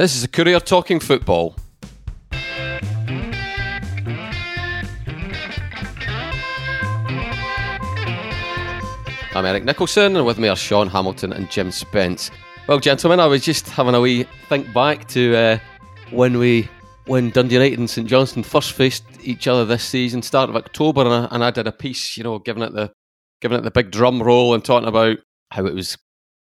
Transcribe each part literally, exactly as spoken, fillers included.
This is a Courier talking football. I'm Eric Nicholson, and with me are Sean Hamilton and Jim Spence. Well, gentlemen, I was just having a wee think back to uh, when we, when Dundee United and St Johnstone first faced each other this season, start of October, and I, and I did a piece, you know, giving it the, giving it the big drum roll and talking about how it was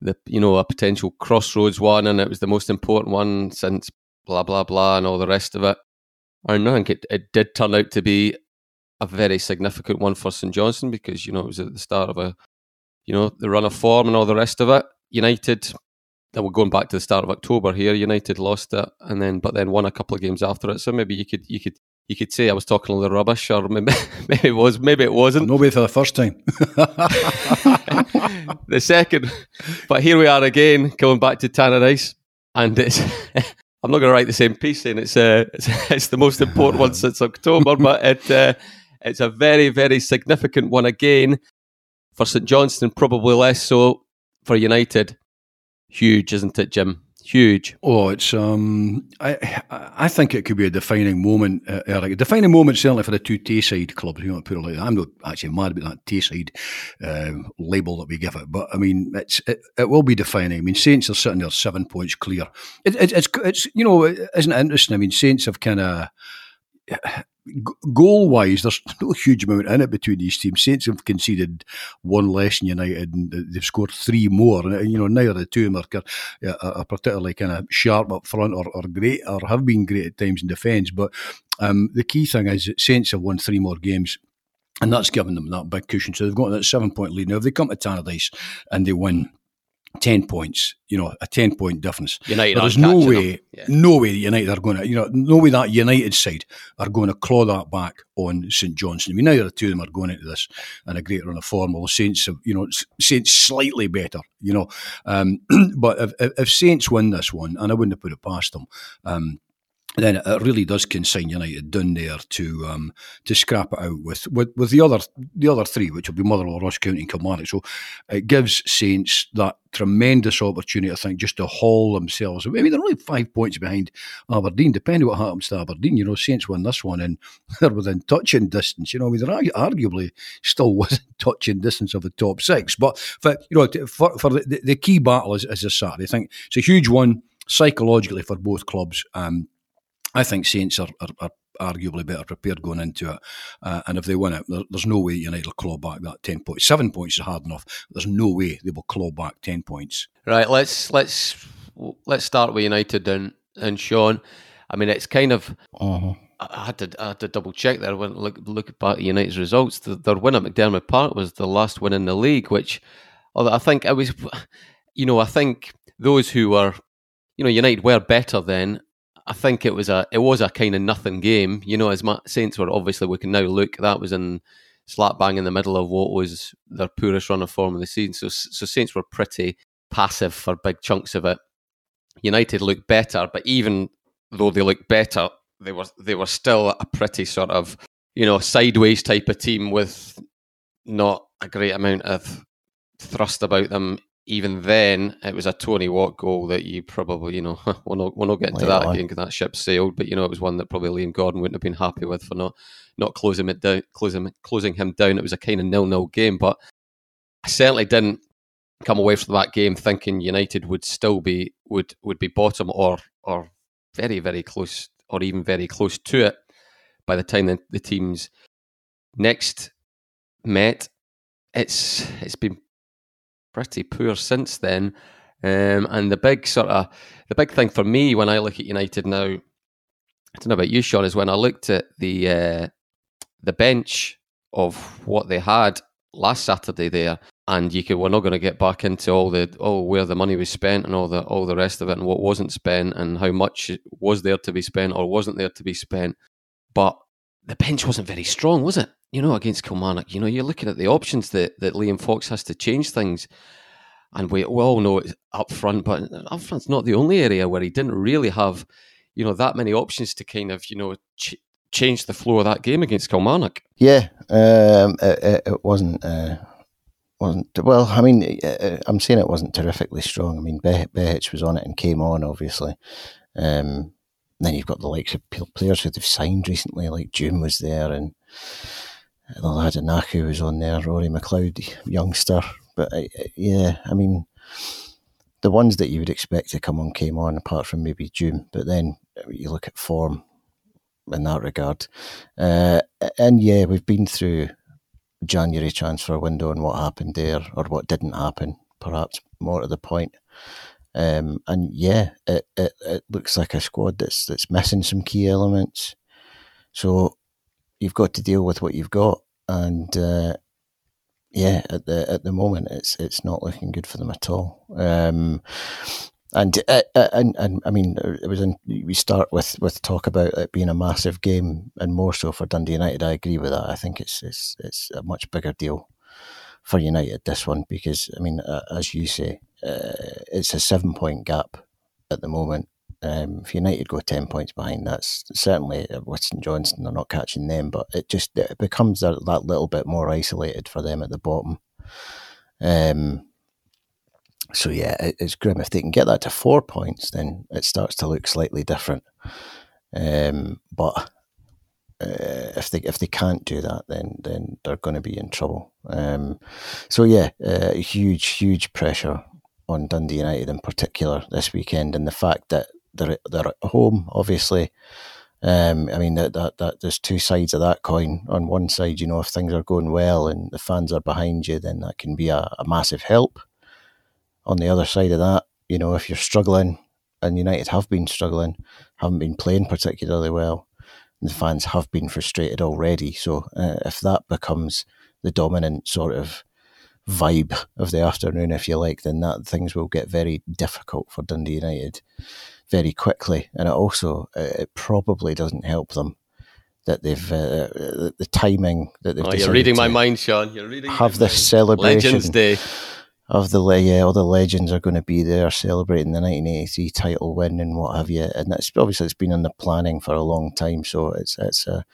the, you know, a potential crossroads one, and it was the most important one since blah blah blah and all the rest of it. And I think it, it did turn out to be a very significant one for St Johnstone because, you know, it was at the start of a, you know, the run of form and all the rest of it. United, and we're going back to the start of October here. United lost it, and then but then won a couple of games after it. So maybe you could you could you could say I was talking all the rubbish, or maybe maybe it was, maybe it wasn't. Nobody for the first time. The second, but here we are again, going back to Tannadice, and it's I'm not going to write the same piece saying it's uh, it's, it's the most important one since October, but it uh, it's a very very significant one again for St Johnstone, probably less so for United. Huge, isn't it, Jim? Huge. Oh, it's um, I I think it could be a defining moment, uh, Eric. A defining moment certainly for the two Tayside clubs. You know, put it like that. I'm not actually mad about that Tayside uh, label that we give it, but I mean, it's it, it will be defining. I mean, Saints are sitting there seven points clear. It, it, it's it's you know, isn't it interesting? I mean, Saints have kind of. Goal-wise, there's no huge amount in it between these teams. Saints have conceded one less than United, and they've scored three more. And you know, neither of the two of them are, are particularly kind of sharp up front, or, or great, or have been great at times in defence. But um, the key thing is that Saints have won three more games. And that's given them that big cushion. So they've got that seven-point lead. Now, if they come to Tannadice and they win ten points, you know, a ten-point difference. United there is no way, yeah. no way that United are going to, you know, no way that United side are going to claw that back on St Johnstone. I mean, neither the two of them are going into this in a great run of form. Well, Saints, have, you know, Saints slightly better, you know. Um, but if, if Saints win this one, and I wouldn't have put it past them, um, then it really does consign United down there to um, to scrap it out with, with, with the other the other three, which will be Motherwell, Ross County, and Kilmarnock. So it gives Saints that tremendous opportunity, I think, just to haul themselves. I mean, they're only five points behind Aberdeen. Depending on what happens to Aberdeen, you know, Saints win this one and they're within touching distance. You know, I mean, they're arguably still within touching distance of the top six. But for, you know, for, for the, the key battle is, is this Saturday. I think it's a huge one psychologically for both clubs. Um, I think Saints are, are, are arguably better prepared going into it. Uh, and if they win it, there, there's no way United will claw back that ten points. Seven points is hard enough. There's no way they will claw back ten points. Right, let's let's let's start with United and, and Sean. I mean, it's kind of... Uh-huh. I had to I had to double check there when look look back at United's results. The, their win at McDermott Park was the last win in the league, which although I think I was... You know, I think those who were... You know, United were better then. I think it was a it was a kind of nothing game, you know. As my Saints were obviously, we can now look that was in slap bang in the middle of what was their poorest run of form of the season. So, so Saints were pretty passive for big chunks of it. United looked better, but even though they looked better, they were they were still a pretty sort of, you know, sideways type of team with not a great amount of thrust about them. Even then, it was a Tony Watt goal that you probably, you know, we'll not, we'll not get into that again because that ship sailed. But, you know, it was one that probably Liam Gordon wouldn't have been happy with for not not closing it down, closing closing him down. It was a kind of nil-nil game. But I certainly didn't come away from that game thinking United would still be would would be bottom or or very, very close or even very close to it by the time the, the teams next met. It's it's been pretty poor since then, um, and the big sort of the big thing for me when I look at United now, I don't know about you, Sean, is when I looked at the uh, the bench of what they had last Saturday there, and you could we're not going to get back into all the oh where the money was spent and all the all the rest of it and what wasn't spent and how much was there to be spent or wasn't there to be spent, but the bench wasn't very strong, was it? You know, against Kilmarnock, you know, you're looking at the options that, that Liam Fox has to change things. And we all know it's up front, but up front's not the only area where he didn't really have, you know, that many options to kind of, you know, ch- change the flow of that game against Kilmarnock. Yeah, um, it, it wasn't, uh, wasn't, well, I mean, I'm saying it wasn't terrifically strong. I mean, Be- Behic was on it and came on, obviously. Um, then you've got the likes of players who they've signed recently, like June was there, and the lad Anaku was on there, Rory McLeod, youngster. But uh, yeah, I mean, the ones that you would expect to come on came on, apart from maybe June. But then you look at form in that regard. Uh, and yeah, we've been through January transfer window and what happened there, or what didn't happen, perhaps more to the point. Um, and yeah, it, it, it looks like a squad that's that's missing some key elements. So you've got to deal with what you've got, and uh, yeah, at the at the moment, it's it's not looking good for them at all. Um, and, uh, and and I mean, it was in, we start with, with talk about it being a massive game, and more so for Dundee United. I agree with that. I think it's it's it's a much bigger deal for United, this one, because I mean, uh, as you say, uh, it's a seven point gap at the moment. Um, if United go ten points behind, that's certainly with St Johnstone, they're not catching them, but it just it becomes that, that little bit more isolated for them at the bottom. Um, so yeah, it, it's grim. If they can get that to four points, then it starts to look slightly different. Um, but uh, if they if they can't do that, then then they're going to be in trouble. Um, so yeah, uh, huge huge pressure on Dundee United in particular this weekend, and the fact that They're they're at home, obviously. Um, I mean that, that that there's two sides of that coin. On one side, you know, if things are going well and the fans are behind you, then that can be a, a massive help. On the other side of that, you know, if you're struggling, and United have been struggling, haven't been playing particularly well, and the fans have been frustrated already. So uh, if that becomes the dominant sort of vibe of the afternoon, if you like, then that things will get very difficult for Dundee United very quickly. And it also it probably doesn't help them that they've uh, the timing that they've. Oh, you're reading my mind, Sean. You're reading. Have this mind. Celebration Legends Day of the yeah, all the legends are going to be there celebrating the nineteen eighty-three title win and what have you. And that's obviously it's been in the planning for a long time. So it's it's a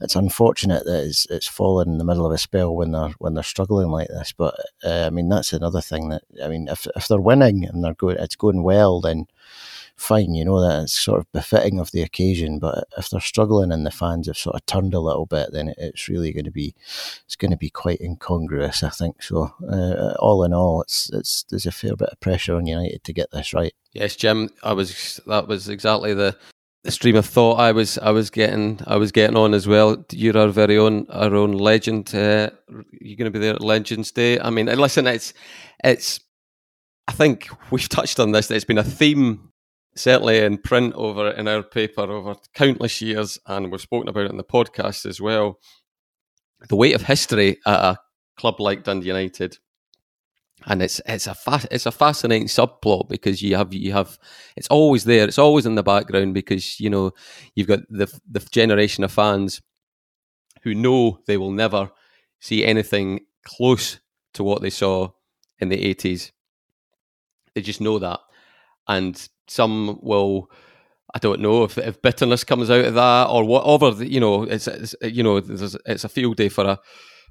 it's unfortunate that it's it's fallen in the middle of a spell when they're when they're struggling like this. But uh, I mean that's another thing that I mean if if they're winning and they're going it's going well, then fine, you know, that it's sort of befitting of the occasion. But if they're struggling and the fans have sort of turned a little bit, then it's really going to be it's going to be quite incongruous, I think. So uh, all in all, it's it's there's a fair bit of pressure on United to get this right. Yes, Jim, I was that was exactly the, the stream of thought I was I was getting I was getting on as well. You're our very own our own legend. Uh, you're going to be there at Legends Day. I mean, and listen, it's it's. I think we've touched on this. There's been a theme. Certainly in print over in our paper over countless years, and we've spoken about it in the podcast as well. The weight of history at a club like Dundee United, and it's it's a fa- it's a fascinating subplot because you have you have it's always there, it's always in the background because you know you've got the the generation of fans who know they will never see anything close to what they saw in the eighties. They just know that, and some will, I don't know if, if bitterness comes out of that or whatever. The, you know, it's, it's you know, it's a field day for a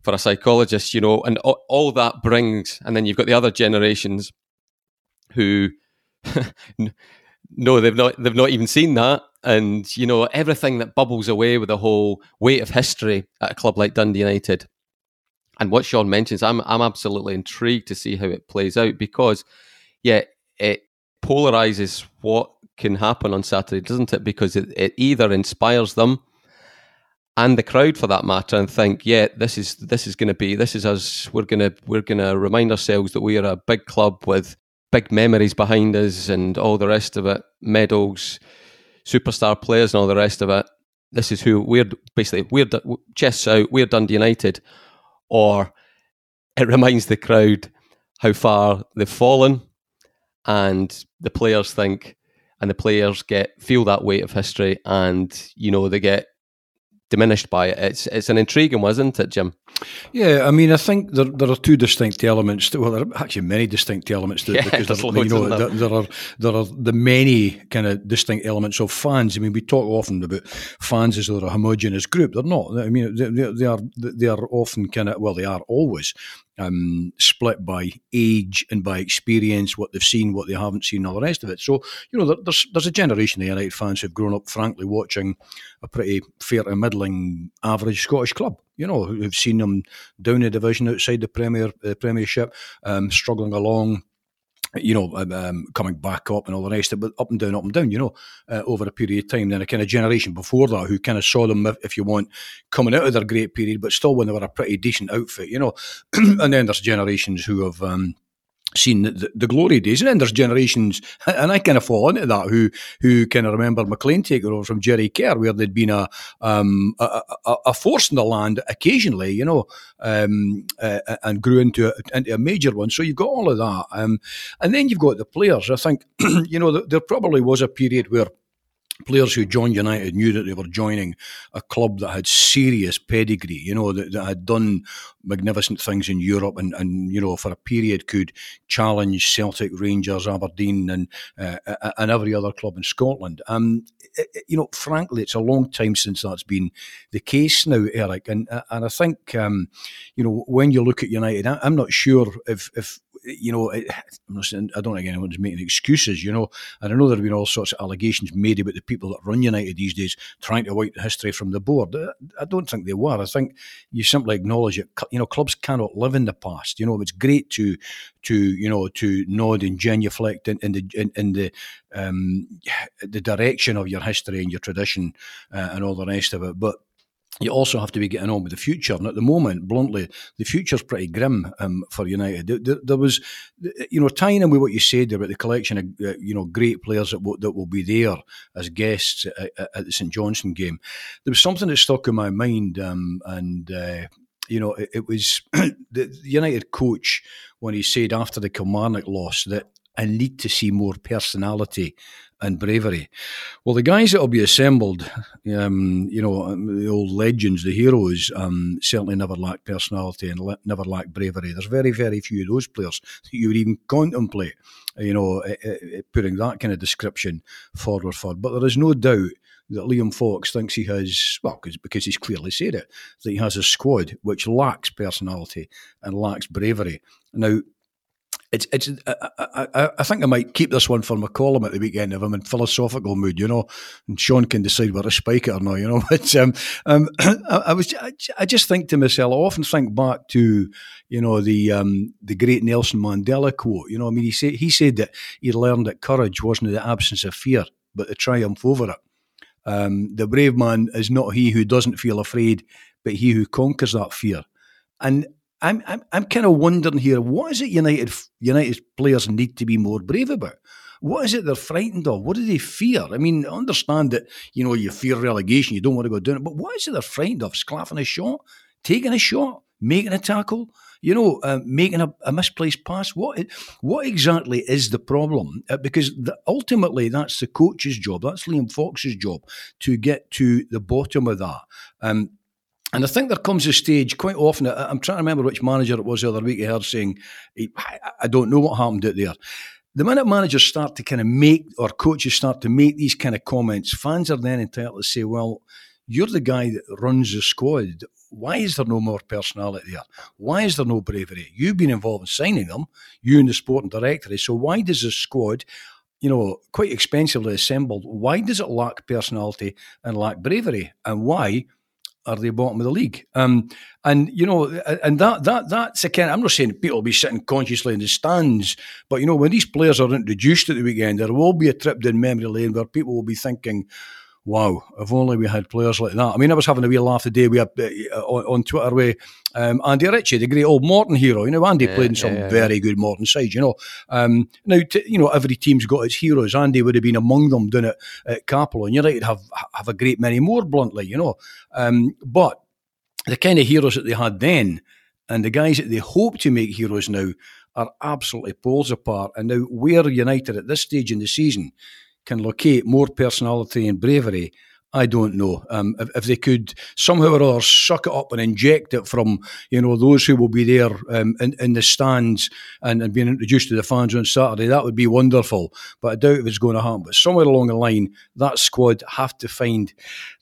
for a psychologist. You know, and all, all that brings, and then you've got the other generations who no, they've not they've not even seen that, and you know, everything that bubbles away with the whole weight of history at a club like Dundee United. And what Sean mentions, I'm I'm absolutely intrigued to see how it plays out because, yeah, it. Polarises what can happen on Saturday, doesn't it? Because it, it either inspires them and the crowd, for that matter, and think, yeah, this is this is going to be this is us. We're gonna we're gonna remind ourselves that we are a big club with big memories behind us and all the rest of it, medals, superstar players, and all the rest of it. This is who we're basically we're chests out. We're Dundee United, or it reminds the crowd how far they've fallen. And the players think, and the players get feel that weight of history, and you know they get diminished by it. It's it's an intriguing one, isn't it, Jim? Yeah, I mean, I think there there are two distinct elements. To, well, there are actually many distinct elements to it yeah, because there, you know there, there are there are the many kind of distinct elements of fans. I mean, we talk often about fans as though they're a homogenous group. They're not. I mean, they, they are they are often kind of well, they are always um, split by age and by experience, what they've seen, what they haven't seen, and all the rest of it. So, you know, there's there's a generation of United fans who've grown up, frankly, watching a pretty fair to middling average Scottish club, you know, who've seen them down a division outside the Premier the Premiership, um, struggling along, you know, um, coming back up and all the rest of it, but up and down, up and down, you know, uh, over a period of time. Then a kind of generation before that who kind of saw them, if, if you want, coming out of their great period, but still when they were a pretty decent outfit, you know. And then there's generations who have um, seen the, the glory days. And then there's generations, and I kind of fall into that, who who kind of remember McLean taking over from Jerry Kerr, where there'd been a, um, a, a, a force in the land occasionally, you know, um, uh, and grew into a, into a major one. So you've got all of that. Um, and then you've got the players. I think, you know, there probably was a period where players who joined United knew that they were joining a club that had serious pedigree, you know, that, that had done magnificent things in Europe and, and, you know, for a period could challenge Celtic, Rangers, Aberdeen and uh, and every other club in Scotland. Um, you know, frankly, it's a long time since that's been the case now, Eric. And and I think, um, you know, when you look at United, I'm not sure if... if you know, I don't think anyone's making excuses, you know, and I know there have been all sorts of allegations made about the people that run United these days trying to wipe the history from the board. I don't think they were. I think you simply acknowledge it. You know, clubs cannot live in the past. You know, it's great to, to you know, to nod and genuflect in, in the in, in the um, the direction of your history and your tradition uh, and all the rest of it, but you also have to be getting on with the future. And at the moment, bluntly, the future's pretty grim um, for United. There, there was, you know, tying in with what you said about the collection of, uh, you know, great players that, w- that will be there as guests at, at the St Johnstone game. There was something that stuck in my mind um, and... Uh, You know, it, it was the United coach when he said after the Kilmarnock loss that I need to see more personality and bravery. Well, the guys that will be assembled, um, you know, the old legends, the heroes, um, certainly never lack personality and le- never lack bravery. There's very, very few of those players that you would even contemplate, you know, it, it, putting that kind of description forward for. But there is no doubt that Liam Fox thinks he has, well, cause, because he's clearly said it, that he has a squad which lacks personality and lacks bravery. Now, it's it's. I, I, I think I might keep this one for my column at the weekend if I'm in philosophical mood, you know, and Sean can decide whether to spike it or not, you know. But um, um, I, I was, I, I just think to myself, I often think back to, you know, the um, the great Nelson Mandela quote. You know, I mean, he said he said that he learned that courage wasn't the absence of fear, but the triumph over it. Um, the brave man is not he who doesn't feel afraid, but he who conquers that fear. And I'm I'm, I'm kind of wondering here, what is it United United players need to be more brave about? What is it they're frightened of? What do they fear? I mean, I understand that, you know, you fear relegation, you don't want to go down, but what is it they're frightened of? Sclaffing a shot, taking a shot, making a tackle, you know, uh, making a, a misplaced pass. What what exactly is the problem? Uh, because the, ultimately that's the coach's job, that's Liam Fox's job, to get to the bottom of that. Um, and I think there comes a stage quite often, I, I'm trying to remember which manager it was the other week, I heard saying, I, I don't know what happened out there. The minute managers start to kind of make, or coaches start to make these kind of comments, fans are then entitled to say, well, you're the guy that runs the squad. Why is there no more personality there? Why is there no bravery? You've been involved in signing them, you and the sporting directory. So why does this squad, you know, quite expensively assembled, why does it lack personality and lack bravery? And why are they bottom of the league? Um, and, you know, and that that that's a kind of, I'm not saying people will be sitting consciously in the stands, but, you know, when these players are introduced at the weekend, there will be a trip down memory lane where people will be thinking, wow, if only we had players like that. I mean, I was having a wee laugh today. We had uh, on, on Twitter with um, Andy Ritchie, the great old Morton hero. You know, Andy yeah, played in some yeah, very yeah. good Morton sides, you know. Um, now, t- you know, every team's got its heroes. Andy would have been among them down at, at Carpolo. And United have, have a great many more, bluntly, you know. Um, but the kind of heroes that they had then and the guys that they hope to make heroes now are absolutely poles apart. And now where United at this stage in the season can locate more personality and bravery I don't know. Um, if, if they could somehow or other suck it up and inject it from, you know, those who will be there um, in, in the stands and, and being introduced to the fans on Saturday, that would be wonderful. But I doubt if it's going to happen. But somewhere along the line, that squad have to find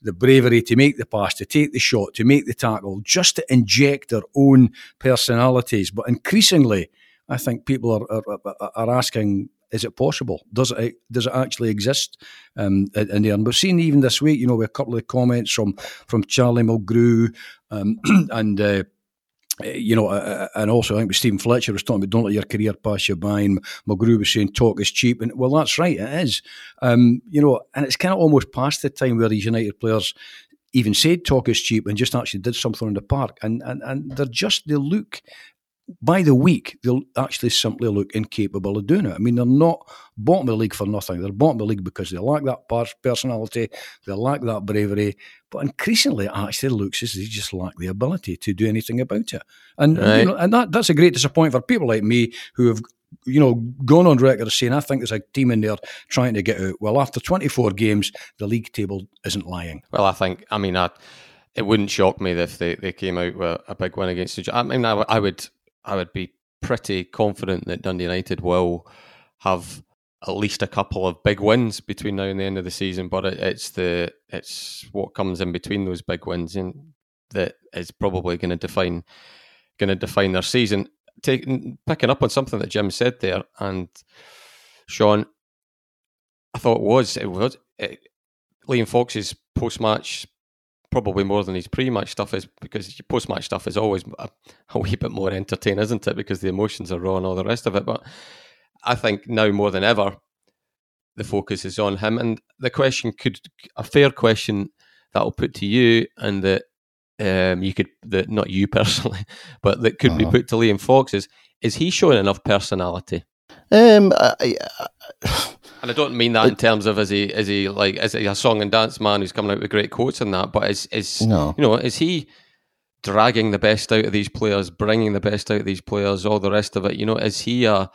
the bravery to make the pass, to take the shot, to make the tackle, just to inject their own personalities. But increasingly, I think people are are, are asking, is it possible? Does it does it actually exist um, in there? And we've seen even this week, you know, with a couple of comments from from Charlie Mulgrew um, and, uh, you know, uh, and also I think Stephen Fletcher was talking about don't let your career pass you by, and Mulgrew was saying talk is cheap. And well, that's right, it is. Um, you know, and it's kind of almost past the time where these United players even said talk is cheap and just actually did something in the park. And, and, and they're just, they look... by the week, they'll actually simply look incapable of doing it. I mean, they're not bottom of the league for nothing. They're bottom of the league because they lack that personality, they lack that bravery, but increasingly it actually looks as they just lack the ability to do anything about it. And right. you know, and that, that's a great disappointment for people like me who have, you know, gone on record saying, I think there's a team in there trying to get out. Well, after twenty-four games, the league table isn't lying. Well, I think, I mean, I, it wouldn't shock me if they, they came out with a big win against the... I mean, I, I would... I would be pretty confident that Dundee United will have at least a couple of big wins between now and the end of the season. But it, it's the it's what comes in between those big wins and that is probably going to define going to define their season. Taking picking up on something that Jim said there, and Sean, I thought it was it was it, Liam Fox's post match. Probably more than his pre-match stuff is, because your post-match stuff is always a, a wee bit more entertaining, isn't it? Because the emotions are raw and all the rest of it. But I think now more than ever, the focus is on him. And the question could, a fair question that I'll put to you, and that um, you could, that not you personally, but that could uh-huh. be put to Liam Fox is: is he showing enough personality? Um, I, I, and I don't mean that it, in terms of is he is he like is he a song and dance man who's coming out with great quotes and that, but is is no. you know, is he dragging the best out of these players, bringing the best out of these players, all the rest of it? You know, is he uh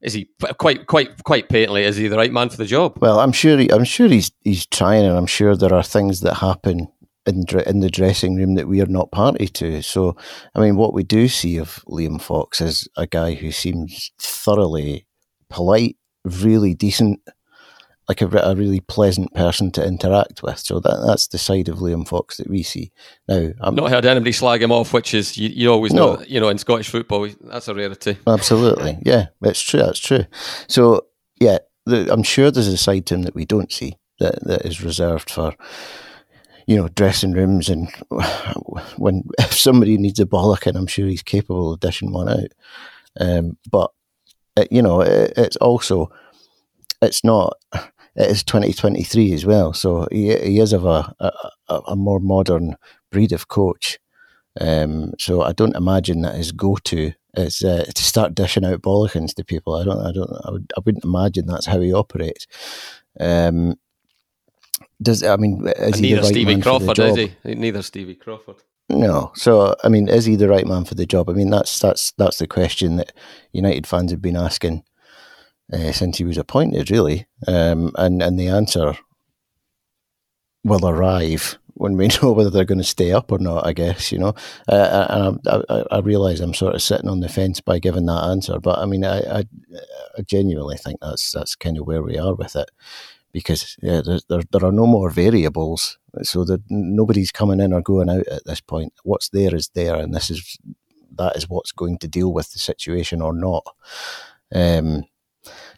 is he quite quite quite patently is he the right man for the job? Well, I'm sure he, I'm sure he's he's trying, and I'm sure there are things that happen in in the dressing room that we are not party to. So, I mean, what we do see of Liam Fox is a guy who seems thoroughly polite, really decent, like a, a really pleasant person to interact with. So that that's the side of Liam Fox that we see. Now, I've not heard anybody slag him off, which is, you, you always no. know, you know, in Scottish football, that's a rarity. Absolutely. Yeah, that's true. That's true. So, yeah, the, I'm sure there's a side to him that we don't see, that, that is reserved for, you know, dressing rooms, and when if somebody needs a bollocking, I'm sure he's capable of dishing one out. Um, but it, you know, it, it's also it's not it is twenty twenty-three as well, so he he is of a a, a more modern breed of coach. Um, so I don't imagine that his go-to is uh, to start dishing out bollockings to people. I don't, I don't, I, would, I wouldn't imagine that's how he operates. Um. Does I mean is he the right Stevie man Crawford, for the job? Is he? Neither Stevie Crawford. No, so I mean, is he the right man for the job? I mean, that's that's that's the question that United fans have been asking uh, since he was appointed, really, um, and and the answer will arrive when we know whether they're going to stay up or not. I guess you know, uh, and I, I, I realise I'm sort of sitting on the fence by giving that answer, but I mean, I, I, I genuinely think that's that's kind of where we are with it. Because yeah, there, there there are no more variables, so that nobody's coming in or going out at this point. What's there is there, and this is that is what's going to deal with the situation or not. Um,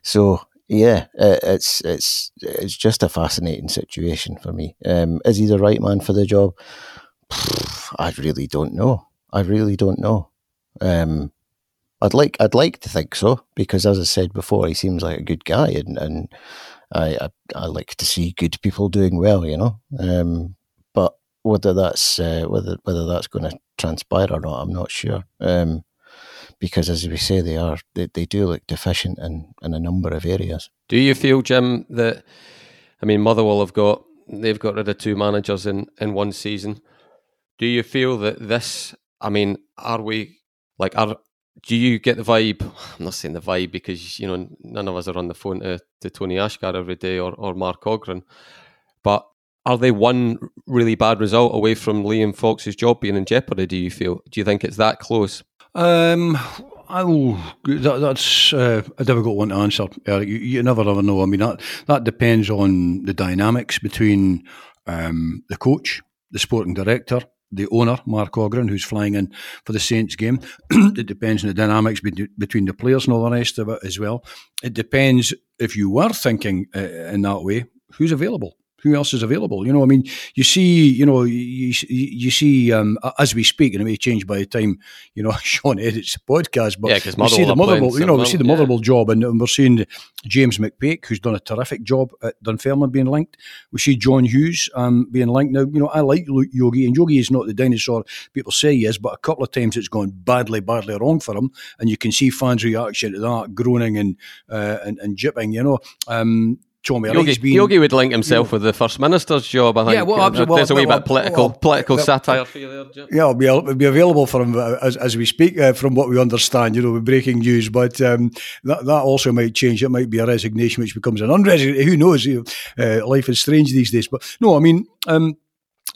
so yeah, it, it's it's it's just a fascinating situation for me. Um, is he the right man for the job? I really don't know. I really don't know. Um, I'd like I'd like to think so, because as I said before, he seems like a good guy, and and. I, I I like to see good people doing well, you know. Um, but whether that's uh, whether whether that's going to transpire or not, I'm not sure. Um, because as we say, they are they, they do look deficient in, in a number of areas. Do you feel, Jim, that I mean Motherwell have got they've got rid of two managers in, in one season? Do you feel that this? I mean, are we like are Do you get the vibe? I'm not saying the vibe because, you know, none of us are on the phone to, to Tony Asghar every day or, or Mark Ogren. But are they one really bad result away from Liam Fox's job being in jeopardy, do you feel? Do you think it's that close? Um... Oh, that, that's uh, a difficult one to answer, Eric. You, you never ever know. I mean, that, that depends on the dynamics between um, the coach, the sporting director, the owner, Mark Ogren, who's flying in for the Saints game. It depends on the dynamics be- between the players and all the rest of it as well. It depends, if you were thinking uh, in that way, who's available. Who else is available? You know, I mean, you see, you know, you you see, um, as we speak, and it may change by the time, you know, Sean edits the podcast, but yeah, we see the Motherwell, you know, we see the yeah. Motherwell job, and, and we're seeing James McPake, who's done a terrific job at Dunfermline, being linked. We see John Hughes um, being linked. Now, you know, I like Yogi, and Yogi is not the dinosaur people say he is, but a couple of times it's gone badly, badly wrong for him, and you can see fans' reaction to that, groaning and uh, and, and jipping, you know. Um, Yogi, been, Yogi would link himself you know, with the First Minister's job, I think. Yeah, well, absolutely. There's well, a wee well, bit political, well, political well, satire for you there, Jim. Yeah, it'll be, it'll be available for him as, as we speak, uh, from what we understand, you know, with breaking news. But um, that, that also might change. It might be a resignation which becomes an unresignation. Who knows? You know, uh, life is strange these days. But no, I mean... Um,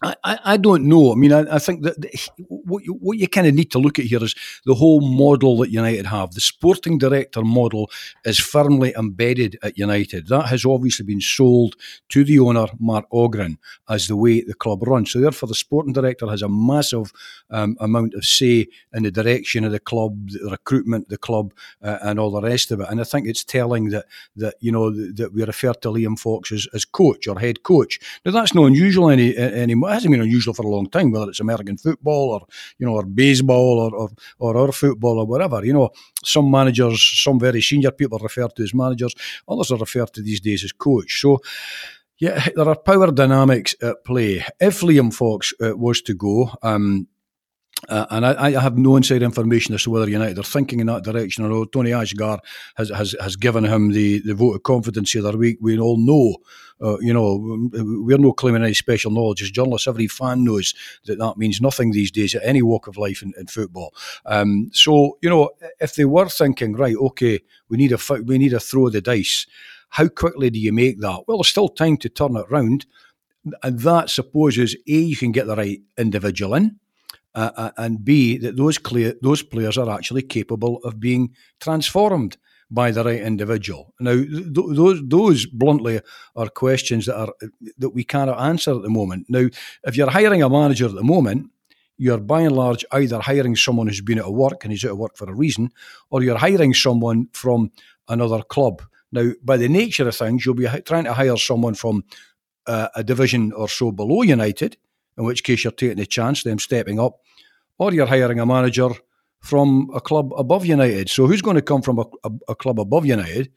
I, I don't know. I mean, I, I think that the, what you, what you kind of need to look at here is the whole model that United have. The sporting director model is firmly embedded at United. That has obviously been sold to the owner, Mark Ogren, as the way the club runs. So therefore, the sporting director has a massive um, amount of say in the direction of the club, the recruitment, the club, uh, and all the rest of it. And I think it's telling that, that you know, that we refer to Liam Fox as, as coach or head coach. Now, that's not unusual any anymore. It hasn't been unusual for a long time, whether it's American football or, you know, or baseball or, or, or our football or whatever. You know, some managers, some very senior people are referred to as managers. Others are referred to these days as coach. So, yeah, there are power dynamics at play. If Liam Fox uh, was to go... um Uh, and I, I have no inside information as to whether United are thinking in that direction or not. Tony Asghar has, has has given him the, the vote of confidence the other week. We all know, uh, you know, we're not claiming any special knowledge as journalists. Every fan knows that that means nothing these days at any walk of life in, in football. Um, so, you know, if they were thinking, right, okay, we need a we need a throw of the dice. How quickly do you make that? Well, there's still time to turn it round, and that supposes A, you can get the right individual in. Uh, and B, that those clear, those players are actually capable of being transformed by the right individual. Now, th- those those bluntly are questions that are that we cannot answer at the moment. Now, if you're hiring a manager at the moment, you're by and large either hiring someone who's been out of work and is out of work for a reason, or you're hiring someone from another club. Now, by the nature of things, you'll be h- trying to hire someone from uh, a division or so below United, in which case you're taking a chance, them stepping up, or you're hiring a manager from a club above United. So who's going to come from a, a, a club above United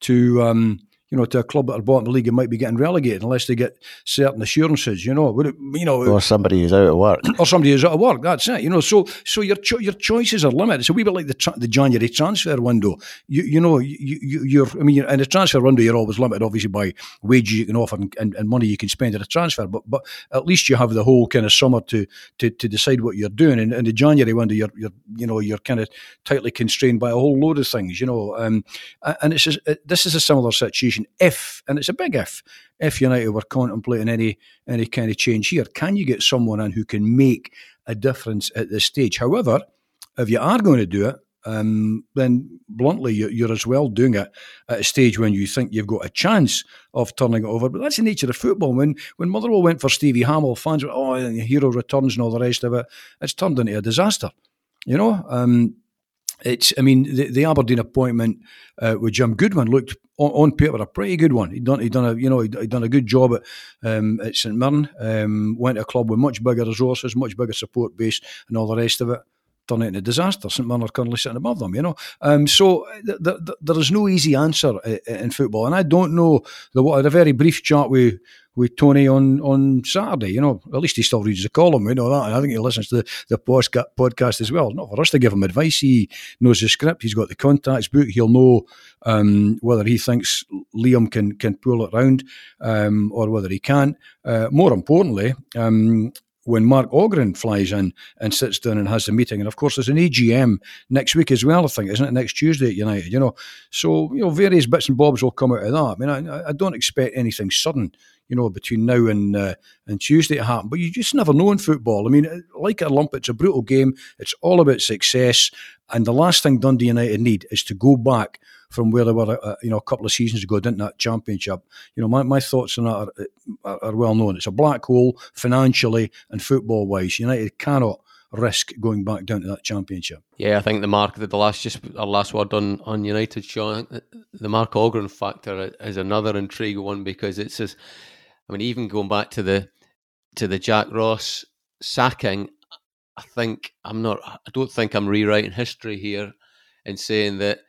to um, you know, to a club that are bottom of the league and might be getting relegated unless they get certain assurances, you know? Would it, you know, or somebody who's out of work, or somebody who's out of work. That's it, you know. So so your cho- your choices are limited. It's a wee bit like the tra- the January transfer window. You you know you, you you're I mean you're, in a transfer window you're always limited, obviously, by wages you can offer and, and, and money you can spend at a transfer. But but at least you have the whole kind of summer to to, to decide what you're doing. And in the January window you're you're you know you're kind of tightly constrained by a whole load of things, you know. Um, and it's just, this is a similar situation. If, and it's a big if, if United were contemplating any any kind of change here, can you get someone in who can make a difference at this stage? However, if you are going to do it, um, then bluntly, you're, you're as well doing it at a stage when you think you've got a chance of turning it over. But that's the nature of football. When when Motherwell went for Stevie Hamill, fans were, oh, and the hero returns and all the rest of it. It's turned into a disaster, you know. Um, it's, I mean, the, the Aberdeen appointment uh, with Jim Goodwin looked on paper a pretty good one. He'd done, he'd done a, you know, he'd, he'd done a good job at um, at St Mirren. Um, went to a club with much bigger resources, much bigger support base, and all the rest of it. Turned out in a disaster. St Mirren are currently sitting above them, you know. Um, so th- th- th- there is no easy answer in, in football, and I don't know. The what a very brief chat with with Tony on, on Saturday, you know. At least he still reads the column, you know that, and I think he listens to the, the podcast as well. Not for us to give him advice. He knows the script. He's got the contacts book. He'll know um, whether he thinks Liam can can pull it round um, or whether he can't. Uh, more importantly, um, when Mark Ogren flies in and sits down and has the meeting. And of course, there's an A G M next week as well, I think, isn't it? Next Tuesday at United, you know. So, you know, various bits and bobs will come out of that. I mean, I, I don't expect anything sudden. you know, between now and uh, and Tuesday to happen. But you just never know in football. I mean, like a lump, it's a brutal game. It's all about success. And the last thing Dundee United need is to go back from where they were, uh, you know, a couple of seasons ago, didn't that championship. You know, my, my thoughts on that are, are, are well known. It's a black hole financially and football-wise. United cannot risk going back down to that championship. Yeah, I think the mark that the last just our last word on on United, Sean, the Mark Ogren factor is another intriguing one, because it's as, I mean, even going back to the to the Jack Ross sacking, I think I'm not. I don't think I'm rewriting history here in saying that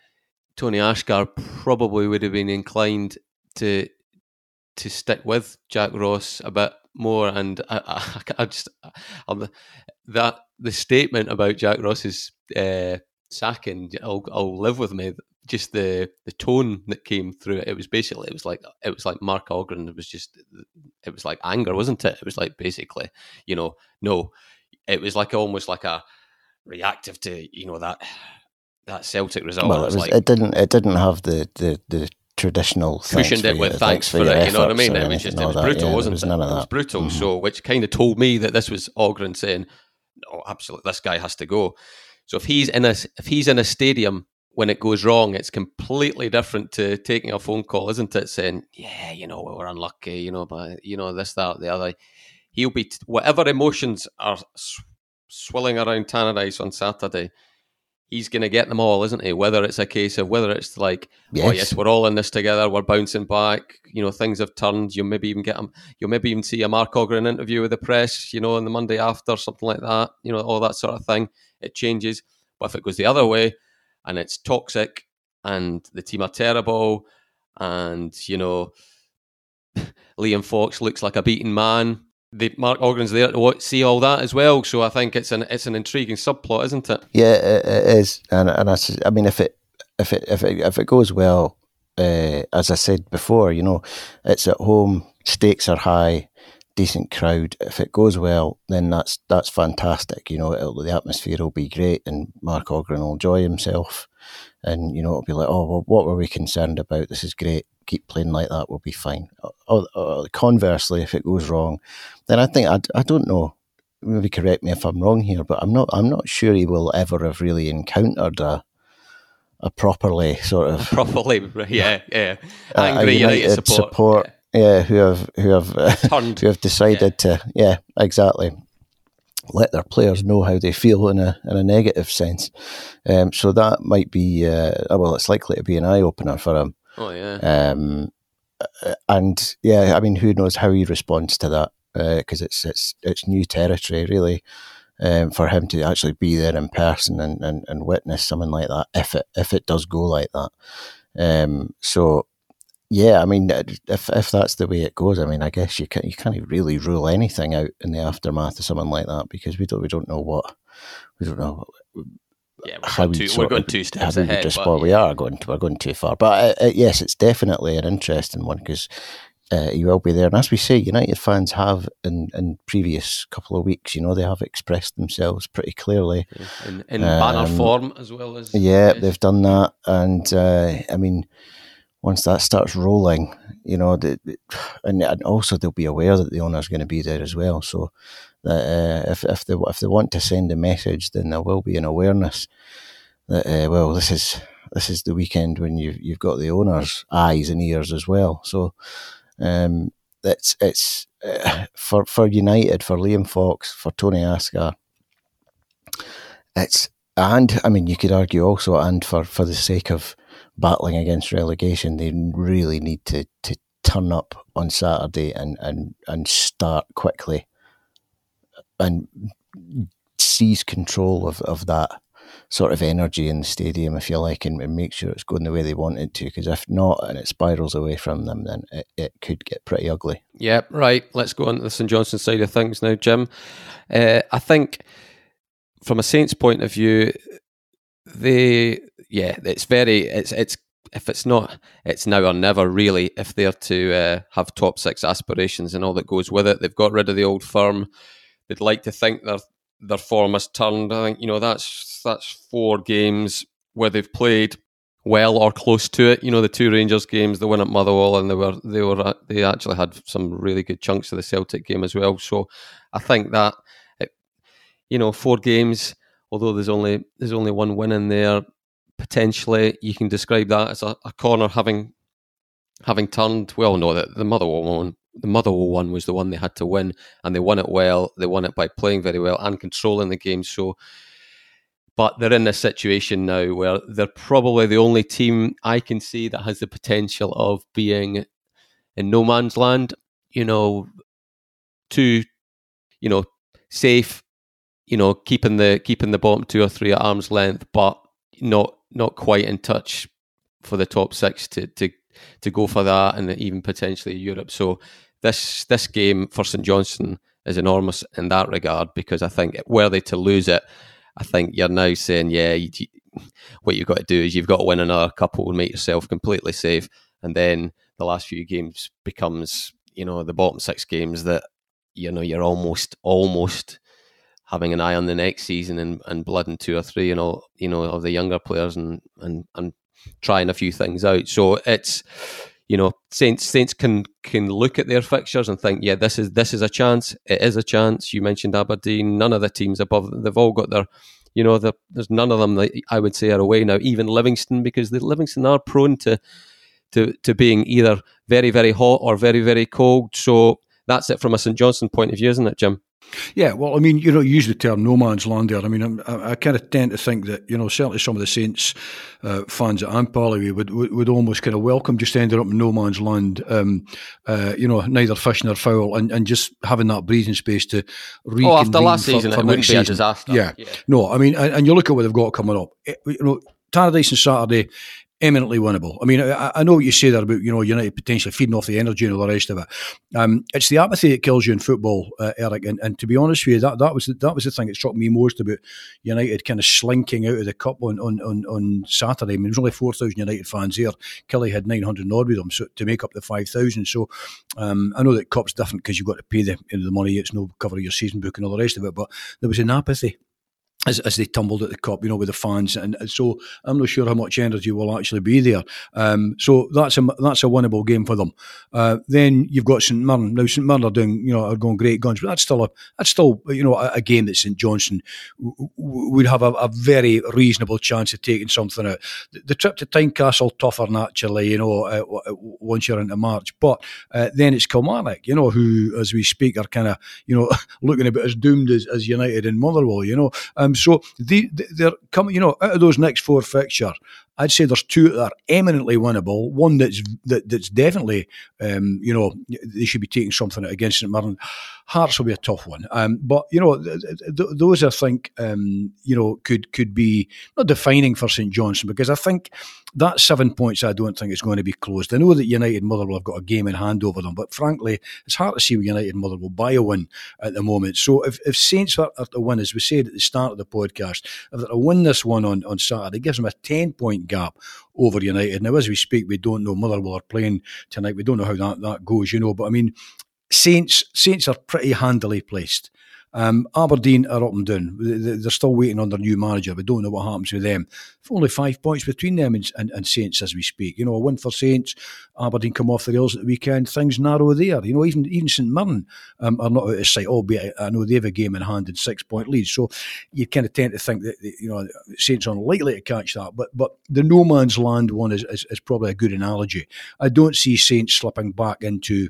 Tony Asghar probably would have been inclined to to stick with Jack Ross a bit more, and I, I, I just I'm, that. The statement about Jack Ross's uh, sacking, I'll, I'll live with me. Just the, the tone that came through it was basically it was like it was like Mark Ogren. It was just it was like anger, wasn't it? It was like basically, you know, no, it was like almost like a reactive to, you know, that that Celtic result. Well, it, was, like, it didn't it didn't have the the, the traditional cushioned it with thanks for, for it. You know what I mean? It was just it was that, brutal, yeah, wasn't was it? It was brutal. Mm. So which kind of told me that this was Ogren saying, oh, absolutely, this guy has to go. So if he's in a if he's in a stadium when it goes wrong, it's completely different to taking a phone call, isn't it? Saying, yeah, you know, we were unlucky, you know, but you know this, that, the other. He'll be t- whatever emotions are sw- swirling around Tannadice on Saturday, he's going to get them all, isn't he? Whether it's a case of whether it's like, yes. oh yes, we're all in this together, we're bouncing back, you know, things have turned. You'll maybe even get him. You'll maybe even see a Mark Ogren interview with the press, you know, on the Monday after, something like that. You know, all that sort of thing. It changes. But if it goes the other way, and it's toxic, and the team are terrible, and you know, Liam Fox looks like a beaten man. The Mark Ogren's there to see all that as well, so I think it's an it's an intriguing subplot, isn't it? Yeah, it, it is, and and I, I mean, if it if it if it if it goes well, uh, as I said before, you know, it's at home, stakes are high, decent crowd. If it goes well, then that's that's fantastic. You know, it'll, the atmosphere will be great, and Mark Ogren will enjoy himself, and you know, it'll be like, oh well, what were we concerned about? This is great. Keep playing like that, we'll be fine. Or, or conversely, if it goes wrong, then I think I, I don't know. Maybe correct me if I'm wrong here, but I'm not. I'm not sure he will ever have really encountered a a properly sort of properly, yeah, yeah, angry United, United support, support yeah. yeah, who have who have uh, who have decided yeah. to, yeah, exactly. let their players know how they feel in a in a negative sense. Um, so that might be uh, well, it's likely to be an eye opener for him. Oh yeah, um, and yeah, I mean, who knows how he responds to that? Because uh, it's it's it's new territory, really, um, for him to actually be there in person and, and, and witness something like that. If it if it does go like that, um, so yeah, I mean, if if that's the way it goes, I mean, I guess you can you can't really rule anything out in the aftermath of something like that, because we don't we don't know what we don't know. What, Yeah, we're going, two, we're going two steps ahead. But, yeah. We are going, we're going too far. But uh, uh, yes, it's definitely an interesting one, because uh, you will be there. And as we say, United fans have, in, in previous couple of weeks, you know, they have expressed themselves pretty clearly. In, in um, banner form as well as... Yeah, they've done that. And, uh, I mean, once that starts rolling, you know, the, and, and also they'll be aware that the owner's going to be there as well. So... That uh, if if they if they want to send a message, then there will be an awareness that uh, well, this is this is the weekend when you've you've got the owner's eyes and ears as well. So um, that's it's uh, for for United, for Liam Fox, for Tony Asghar. It's and I mean you could argue also, and for, for the sake of battling against relegation, they really need to, to turn up on Saturday and and, and start quickly. And seize control of, of that sort of energy in the stadium, if you like, and, and make sure it's going the way they want it to. Because if not, and it spirals away from them, then it, it could get pretty ugly. Yeah, right. Let's go on to the St Johnstone side of things now, Jim. Uh, I think from a Saints point of view, they, yeah, it's very, it's, it's if it's not, it's now or never really, if they're to uh, have top six aspirations and all that goes with it. They've got rid of the old firm. They'd like to think their their form has turned. I think, you know, that's that's four games where they've played well or close to it. You know, the two Rangers games, the win at Motherwell, and they were they were they actually had some really good chunks of the Celtic game as well. So I think that it, you know, four games, although there's only there's only one win in there, potentially you can describe that as a, a corner having having turned. Well, no, the, the Motherwell one, the Motherwell one was the one they had to win, and they won it well. They won it by playing very well and controlling the game. So. But they're in a situation now where they're probably the only team I can see that has the potential of being in no man's land. You know, too, you know, safe. You know, keeping the keeping the bottom two or three at arm's length, but not not quite in touch for the top six to to to go for that, and even potentially Europe. So this this game for St Johnstone is enormous in that regard, because I think were they to lose it, I think you're now saying, yeah, you, you, what you've got to do is you've got to win another couple and make yourself completely safe. And then the last few games becomes, you know, the bottom six games that, you know, you're almost, almost having an eye on the next season and, and blooding two or three and all, you know, of the younger players and, and, and trying a few things out. So it's, you know, Saints Saints can can look at their fixtures and think, yeah, this is this is a chance. It is a chance. You mentioned Aberdeen. None of the teams above, they've all got their, you know, their, there's none of them that I would say are away now. Even Livingston, because the Livingston are prone to to to being either very very hot or very very cold. So that's it from a St Johnstone point of view, isn't it, Jim? Yeah, well, I mean, you know, you use the term no man's land there. I mean, I, I kind of tend to think that, you know, certainly some of the Saints uh, fans that I'm partly with would, would, would almost kind of welcome just ending up in no man's land, um, uh, you know, neither fish nor fowl, and, and just having that breathing space to reconvene. Oh, after last for, season, for it wouldn't season. Be a disaster. Yeah. yeah, no, I mean, and, and you look at what they've got coming up. It, you know, Tannadice on Saturday, eminently winnable. I mean, I, I know what you say there about, you know, United potentially feeding off the energy and all the rest of it. Um, it's the apathy that kills you in football, uh, Eric. And, and to be honest with you, that, that was the, that was the thing that struck me most about United kind of slinking out of the cup on on, on, on Saturday. I mean, there was only four thousand United fans here. Kelly had nine hundred odd with them, so to make up the five thousand. So um, I know that cup's different because you've got to pay the you know, the money. It's no cover of your season book and all the rest of it. But there was an apathy. As, as they tumbled at the cup, you know, with the fans. And, and so I'm not sure how much energy will actually be there. Um, so that's a, that's a winnable game for them. Uh, then you've got St Mirren. Now, St Mirren are doing, you know, are going great guns, but that's still, a, that's still you know, a, a game that St Johnstone w- w- would have a, a very reasonable chance of taking something out. The, the trip to Tynecastle, tougher naturally, you know, uh, w- w- once you're into March. But uh, then it's Kilmarnock, you know, who, as we speak, are kind of, you know, looking about as doomed as, as United and Motherwell, you know. Um, So they, they're coming, you know, out of those next four fixtures, I'd say there's two that are eminently winnable. One that's that, that's definitely, um, you know, they should be taking something against St Mirren. Hearts will be a tough one, um, but you know, th- th- those I think, um, you know, could could be not defining for St Johnstone, because I think that seven points I don't think is going to be closed. I know that United Motherwell have got a game in hand over them, but frankly, it's hard to see United Motherwell buy a win at the moment. So if, if Saints are to win, as we said at the start of the podcast, if they're to win this one on on Saturday, it gives them a ten point gap over United. Now, as we speak, we don't know. Motherwell are playing tonight. We don't know how that, that goes, you know. But I mean, Saints Saints are pretty handily placed. Um, Aberdeen are up and down. They're still waiting on their new manager. We don't know what happens with them. Only five points between them and, and, and Saints as we speak. You know, a win for Saints, Aberdeen come off the rails at the weekend. Things narrow there. You know, even even St Mirren um, are not out of sight. Albeit I know they have a game in hand and six point lead. So you kind of tend to think that, you know, Saints are unlikely to catch that. But but the no man's land one is is, is probably a good analogy. I don't see Saints slipping back into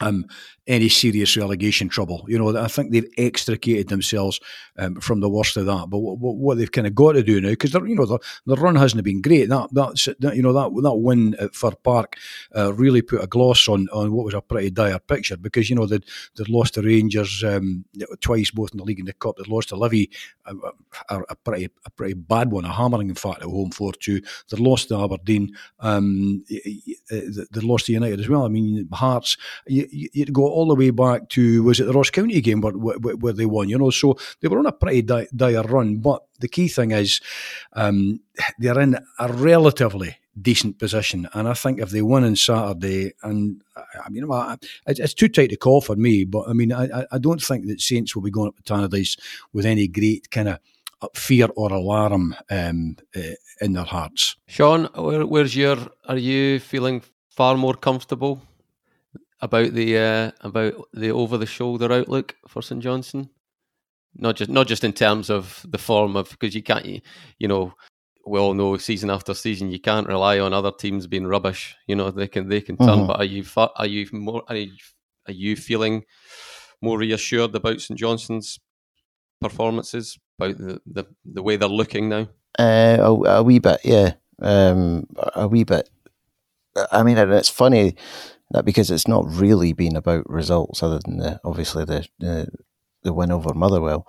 Um, any serious relegation trouble. You know, I think they've extricated themselves um, from the worst of that. But what, what they've kind of got to do now, because you know the, the run hasn't been great. That that's that, you know that that win at Fir Park uh, really put a gloss on on what was a pretty dire picture. Because you know they'd, they'd lost to Rangers um, twice, both in the league and the cup. They'd lost to Livy, a, a, a pretty a pretty bad one, a hammering in fact at home four two. They'd lost to Aberdeen. Um, they'd lost to United as well. I mean Hearts. You, You'd go all the way back to, was it the Ross County game where, where, where they won, you know, so they were on a pretty di- dire run, but the key thing is um, they're in a relatively decent position, and I think if they win on Saturday, and I mean, it's too tight to call for me, but I mean, I, I don't think that Saints will be going up to Tannadice with any great kind of fear or alarm um, uh, in their hearts. Sean, where, where's your? Are you feeling far more comfortable about the uh, about the over the shoulder outlook for St Johnstone? Not just not just in terms of the form of, because you can't, you, you know, we all know season after season you can't rely on other teams being rubbish. You know, they can they can turn. Mm-hmm. But are you far, are you more are you, are you feeling more reassured about St Johnstone's performances, about the, the, the way they're looking now? Uh, a, a wee bit, yeah, um, a wee bit. I mean, it's funny that because it's not really been about results, other than the, obviously the, the the win over Motherwell.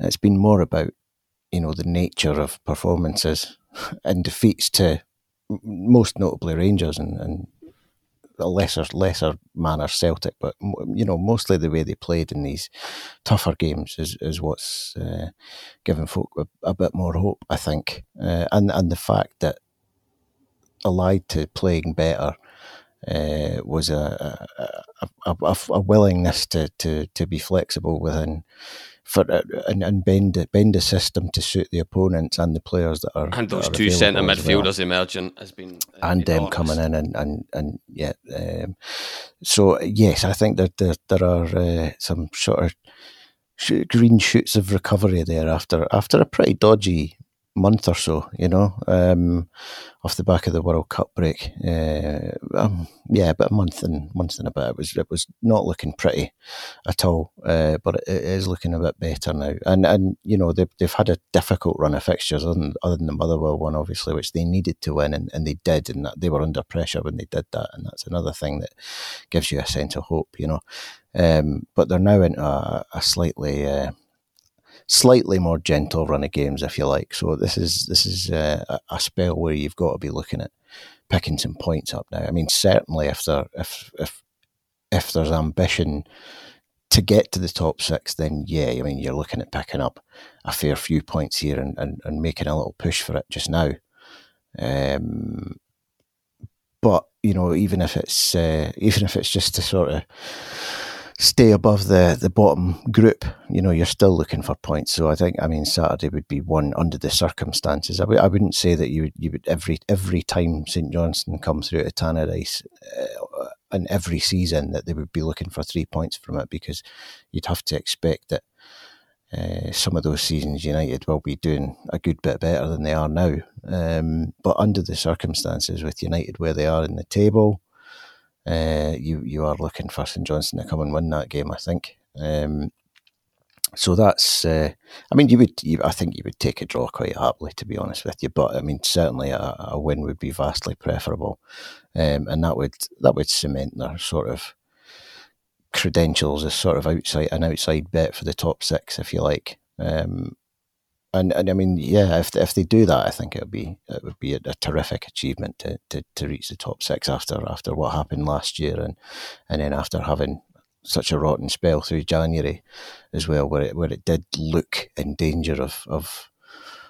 It's been more about, you know, the nature of performances and defeats to most notably Rangers and, and a lesser lesser manner Celtic, but you know, mostly the way they played in these tougher games is is what's uh, given folk a, a bit more hope, I think, uh, and and the fact that allied to playing better uh, was a a, a, a a willingness to to to be flexible within for uh, and and bend a, bend the system to suit the opponents and the players that are, and those two centre midfielders well. Emergent has been uh, and them um, coming in and and and yeah, um, so yes, I think that there there are uh, some sort of sh- green shoots of recovery there after after a pretty dodgy month or so, you know, um, off the back of the World Cup break. Uh, um, yeah, but a month and month and a bit. It was it was not looking pretty at all, uh, but it, it is looking a bit better now. And and you know, they've they've had a difficult run of fixtures other than, other than the Motherwell one, obviously, which they needed to win, and, and they did, and that they were under pressure when they did that, and that's another thing that gives you a sense of hope, you know. Um, but they're now into a, a slightly. Uh, Slightly more gentle run of games, if you like. So this is this is a, a spell where you've got to be looking at picking some points up now. I mean, certainly if there if if if there's ambition to get to the top six, then yeah, I mean you're looking at picking up a fair few points here and and, and making a little push for it just now. Um, but you know, even if it's uh, even if it's just to sort of stay above the, the bottom group, you know, you're still looking for points. So I think, I mean, Saturday would be one under the circumstances. I, w- I wouldn't say that you would, you would every every time St Johnstone comes through to Tannadice uh, and every season that they would be looking for three points from it, because you'd have to expect that uh, some of those seasons United will be doing a good bit better than they are now. Um, but under the circumstances with United where they are in the table, Uh, you you are looking for St Johnstone to come and win that game, I think. Um, so that's, uh, I mean, you would, you, I think you would take a draw quite aptly, to be honest with you. But I mean, certainly a, a win would be vastly preferable, um, and that would that would cement their sort of credentials as sort of outside an outside bet for the top six, if you like. Um, and and I mean, yeah, if if they do that, I think it would be it would be a, a terrific achievement to, to, to reach the top six after after what happened last year, and and then after having such a rotten spell through January as well, where it where it did look in danger of of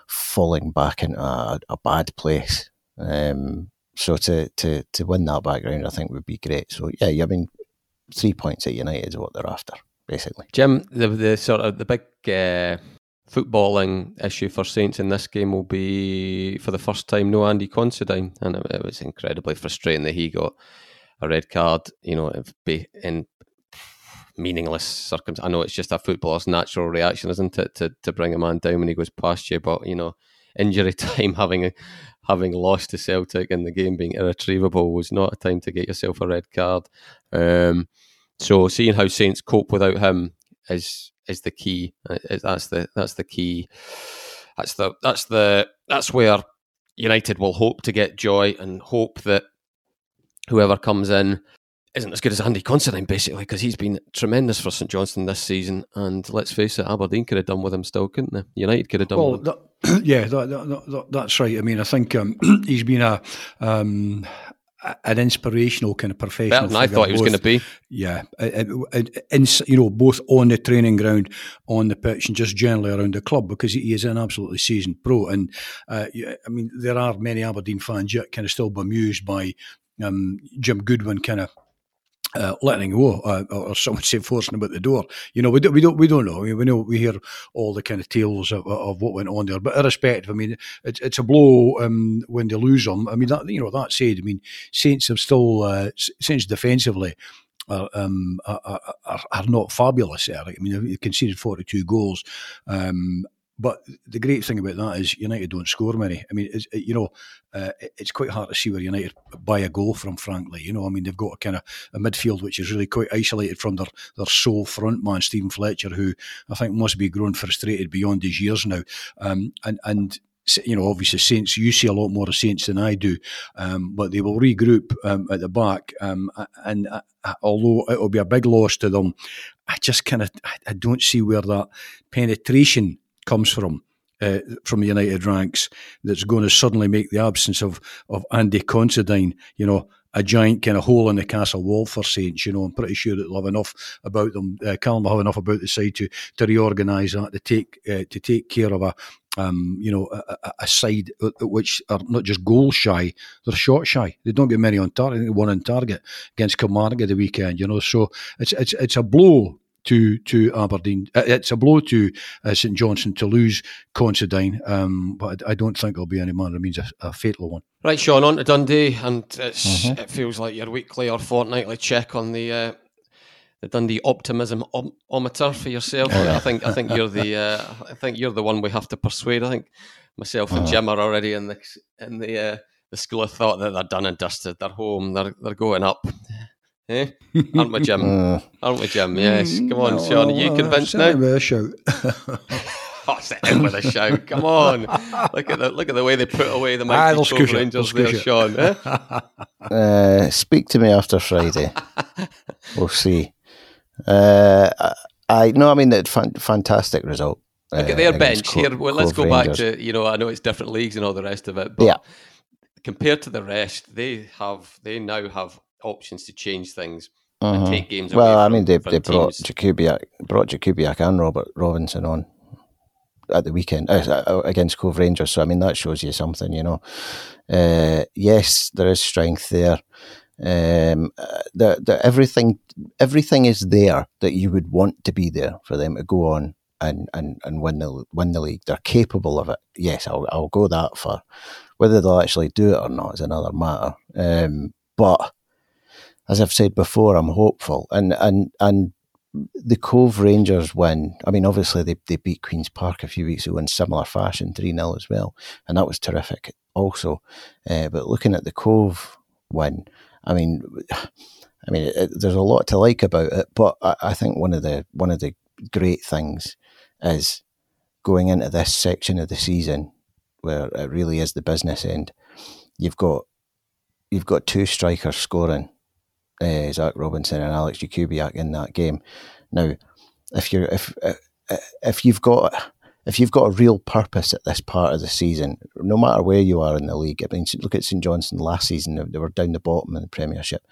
falling back into a, a bad place. Um, so to, to to win that background, I think would be great. So yeah, I mean, three points at United is what they're after, basically. Jim, the the sort of the big. Uh... footballing issue for Saints in this game will be, for the first time, no Andy Considine, and it, it was incredibly frustrating that he got a red card, you know, in meaningless circumstances. I know it's just a footballer's natural reaction, isn't it, to, to bring a man down when he goes past you, but you know, injury time, having a, having lost to Celtic and the game being irretrievable, was not a time to get yourself a red card. Um, so seeing how Saints cope without him is is the key. That's the that's the key. That's the that's the that's where United will hope to get joy, and hope that whoever comes in isn't as good as Andy Considine, basically, because he's been tremendous for St Johnstone this season. And let's face it, Aberdeen could have done with him still, couldn't they? United could have done well, with him. That, yeah, that, that, that, that's right. I mean, I think um, he's been a. Um, an inspirational kind of professional better than I thought he was going to be. Yeah. In, you know, both on the training ground, on the pitch, and just generally around the club, because he is an absolutely seasoned pro. And, uh, I mean, there are many Aberdeen fans yet kind of still bemused by um, Jim Goodwin kind of Uh, letting go, uh, or someone say forcing him out the door. You know, we don't, we don't, we don't know. I mean, we know we hear all the kind of tales of, of what went on there. But irrespective, I mean, it's it's a blow um, when they lose them. I mean, that, you know, that said, I mean, Saints have still uh, Saints defensively are, um, are, are are not fabulous, Eric. I mean, they've conceded forty-two goals. Um, But the great thing about that is United don't score many. I mean, it's, you know, uh, it's quite hard to see where United buy a goal from, frankly. You know, I mean, they've got a kind of a midfield which is really quite isolated from their, their sole front man, Stephen Fletcher, who I think must be grown frustrated beyond his years now. Um, and, and you know, obviously Saints, you see a lot more of Saints than I do, um, but they will regroup um, at the back. Um, and uh, although it will be a big loss to them, I just kind of, I don't see where that penetration comes from, uh, from the United ranks, that's going to suddenly make the absence of, of Andy Considine, you know, a giant kind of hole in the castle wall for Saints. You know, I'm pretty sure that they'll have enough about them. Uh, Callum will have enough about the side to to reorganise that, to take uh, to take care of a um, you know a, a side which are not just goal shy, they're shot shy. They don't get many on target. I think one on target against Kilmarnock at the weekend. You know, so it's it's it's a blow to to Aberdeen. It's a blow to uh, St Johnstone to lose Considine, um, but I don't think it'll be any man. It means a, a fatal one. Right, Sean, on to Dundee, and it's, mm-hmm. it feels like your weekly or fortnightly check on the uh, the Dundee optimism om- ometer for yourself. Oh, yeah. I think I think you're the uh, I think you're the one we have to persuade. I think myself and oh. Jim are already in the in the uh, the school of thought that they're done and dusted. They're home. They're they're going up. Eh? Aren't we, Jim? Uh, Aren't we, Jim? Yes. Come on, no, Sean. Are you convinced now? With a shout. Oh, set him with a shout. Come on. Look at the look at the way they put away the mighty Cove Rangers there, Sean. Eh? Uh, speak to me after Friday. We'll see. Uh, I no, I mean that fan, fantastic result. Uh, look at their bench Co- here. Well, let's Cove go back Rangers. to you know. I know it's different leagues and all the rest of it, but yeah. compared to the rest, they have they now have. options to change things uh-huh. and take games away. Well, I mean, they, they brought Jakubiak, brought Jakubiak and Robert Robinson on at the weekend uh, against Cove Rangers. So, I mean, that shows you something, you know. Uh, yes, there is strength there. Um, the, the everything, everything is there that you would want to be there for them to go on and and and win the win the league. They're capable of it. Yes, I'll I'll go that far. Whether they'll actually do it or not is another matter. Um, but as I've said before, I'm hopeful. And and and the Cove Rangers win, I mean, obviously they, they beat Queen's Park a few weeks ago in similar fashion, three nil as well. And that was terrific also. Uh, but looking at the Cove win, I mean, I mean, it, it, there's a lot to like about it. But I, I think one of the one of the great things is going into this section of the season where it really is the business end, you've got you've got two strikers scoring. Uh, Zach Robinson and Alex Jakubiak in that game. Now, if you're if uh, if you've got if you've got a real purpose at this part of the season, no matter where you are in the league. I mean, look at St Johnstone last season; they were down the bottom in the Premiership,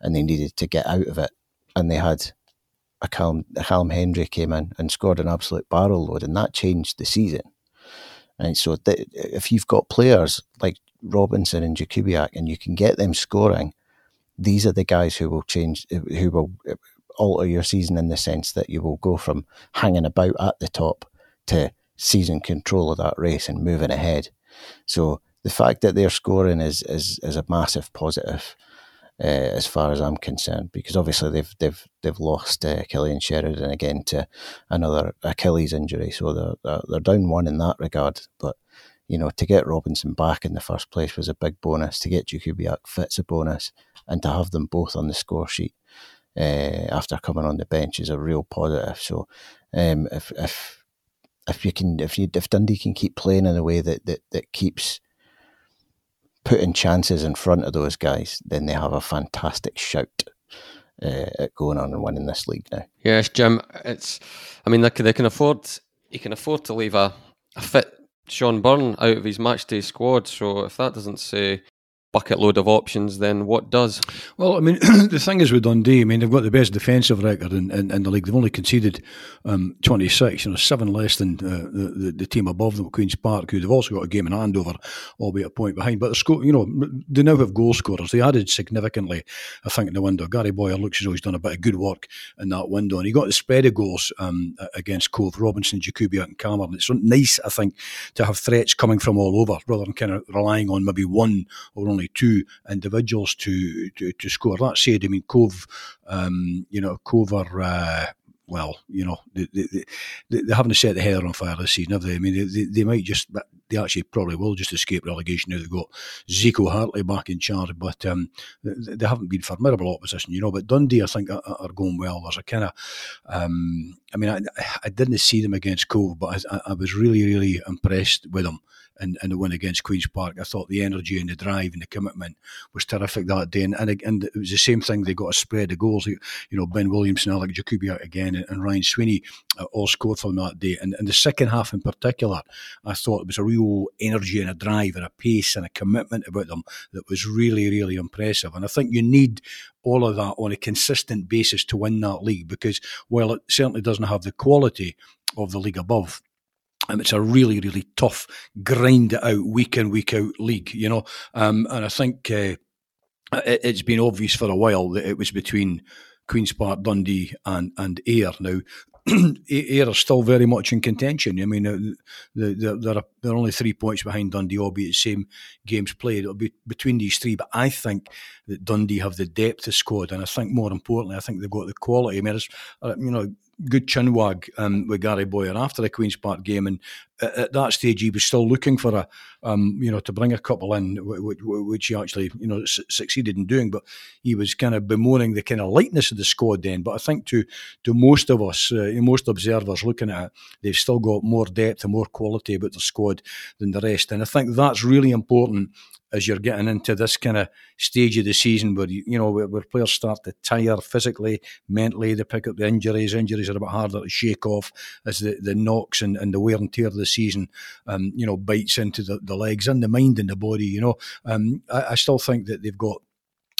and they needed to get out of it. And they had a Callum, a Callum Hendry came in and scored an absolute barrel load, and that changed the season. And so, th- if you've got players like Robinson and Jakubiak, and you can get them scoring. These are the guys who will change, who will alter your season in the sense that you will go from hanging about at the top to seizing control of that race and moving ahead. So the fact that they're scoring is is, is a massive positive, uh, as far as I'm concerned, because obviously they've they've they've lost uh, Killian Sheridan again to another Achilles injury, so they're, they're they're down one in that regard, but. You know, to get Robinson back in the first place was a big bonus. To get Jakubiak fit's a bonus, and to have them both on the score sheet uh, after coming on the bench is a real positive. So, um, if if if you can, if you if Dundee can keep playing in a way that that that keeps putting chances in front of those guys, then they have a fantastic shout uh, at going on and winning this league now. Yes, Jim. It's, I mean, they can, they can afford. You can afford to leave a, a fit Sean Byrne out of his matchday squad, so if that doesn't say bucket load of options, then what does? Well, I mean, the thing is with Dundee, I mean, they've got the best defensive record in, in, in the league. They've only conceded um, twenty-six, you know, seven less than uh, the, the, the team above them, Queen's Park, who they've also got a game in Andover, albeit a point behind. But they're sco- you know, they now have goal scorers. They added significantly, I think, in the window. Gary Boyer looks as though he's done a bit of good work in that window, and he got the spread of goals um, against Cove, Robinson, Jakubiak and Cameron. It's nice, I think, to have threats coming from all over rather than kind of relying on maybe one or only two individuals to, to, to score. That said, I mean, Cove, um, you know, Cove are, uh, well, you know, they, they, they, they haven't set the heather on fire this season, have they? I mean, they, they might just, they actually probably will just escape relegation now they've got Zico Hartley back in charge, but um, they, they haven't been formidable opposition, you know. But Dundee, I think, are, are going well. There's a kind of, um, I mean, I, I didn't see them against Cove, but I, I was really, really impressed with them. And, and the win against Queen's Park, I thought the energy and the drive and the commitment was terrific that day. And and, and it was the same thing. They got a spread of goals. You know, Ben Williamson, Alex Jakubiak again, and, and Ryan Sweeney uh, all scored for them that day. And, and the second half in particular, I thought it was a real energy and a drive and a pace and a commitment about them that was really, really impressive. And I think you need all of that on a consistent basis to win that league, because while it certainly doesn't have the quality of the league above, Um, it's a really, really tough, grind it out, week in, week out league, you know. Um, and I think uh, it, it's been obvious for a while that it was between Queen's Park, Dundee and, and Ayr. Now, Ayr are still very much in contention. I mean, they're, they're, they're only three points behind Dundee, albeit the same games played. It'll be between these three, but I think that Dundee have the depth of squad, and I think more importantly, I think they've got the quality. I mean, it's, you know, good chinwag um, with Gary Boyer after the Queen's Park game, and at, at that stage he was still looking for a, um, you know, to bring a couple in, which, which he actually, you know, su- succeeded in doing. But he was kind of bemoaning the kind of lightness of the squad then. But I think to to most of us, uh, most observers looking at it, they've still got more depth and more quality about the squad than the rest, and I think that's really important as you're getting into this kind of stage of the season where, you know, where, where players start to tire physically, mentally, they pick up the injuries. Injuries are a bit harder to shake off as the, the knocks and, and the wear and tear of the season, um, you know, bites into the, the legs and the mind and the body, you know. Um, I, I still think that they've got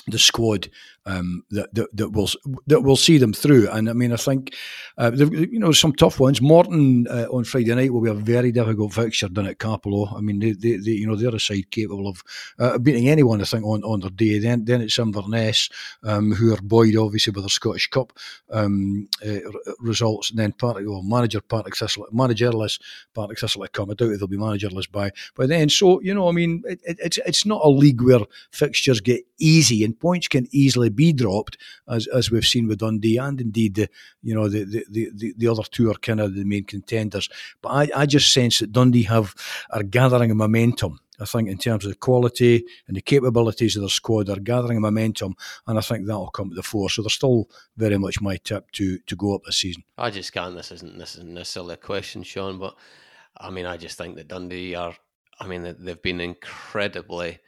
the squad um, that, that that will that will see them through, and I mean I think uh, you know, some tough ones. Morton uh, on Friday night will be a very difficult fixture down at Carpolo. I mean they, they, they you know they're a side capable of uh, beating anyone, I think, on, on their day. Then then it's Inverness, um, who are buoyed obviously with their Scottish Cup um, uh, results, and then Partick, well, manager Partick Thistle, managerless Partick Thistle to come. I doubt they'll be managerless by by then. So you know I mean it, it, it's it's not a league where fixtures get easy. Points can easily be dropped, as as we've seen with Dundee, and indeed the you know the the, the, the other two are kind of the main contenders. But I, I just sense that Dundee have are gathering a momentum. I think in terms of the quality and the capabilities of their squad, they're gathering a momentum, and I think that'll come to the fore. So they're still very much my tip to to go up this season. I just can't. This isn't this isn't necessarily a question, Sean, but I mean I just think that Dundee are. I mean they've been incredibly,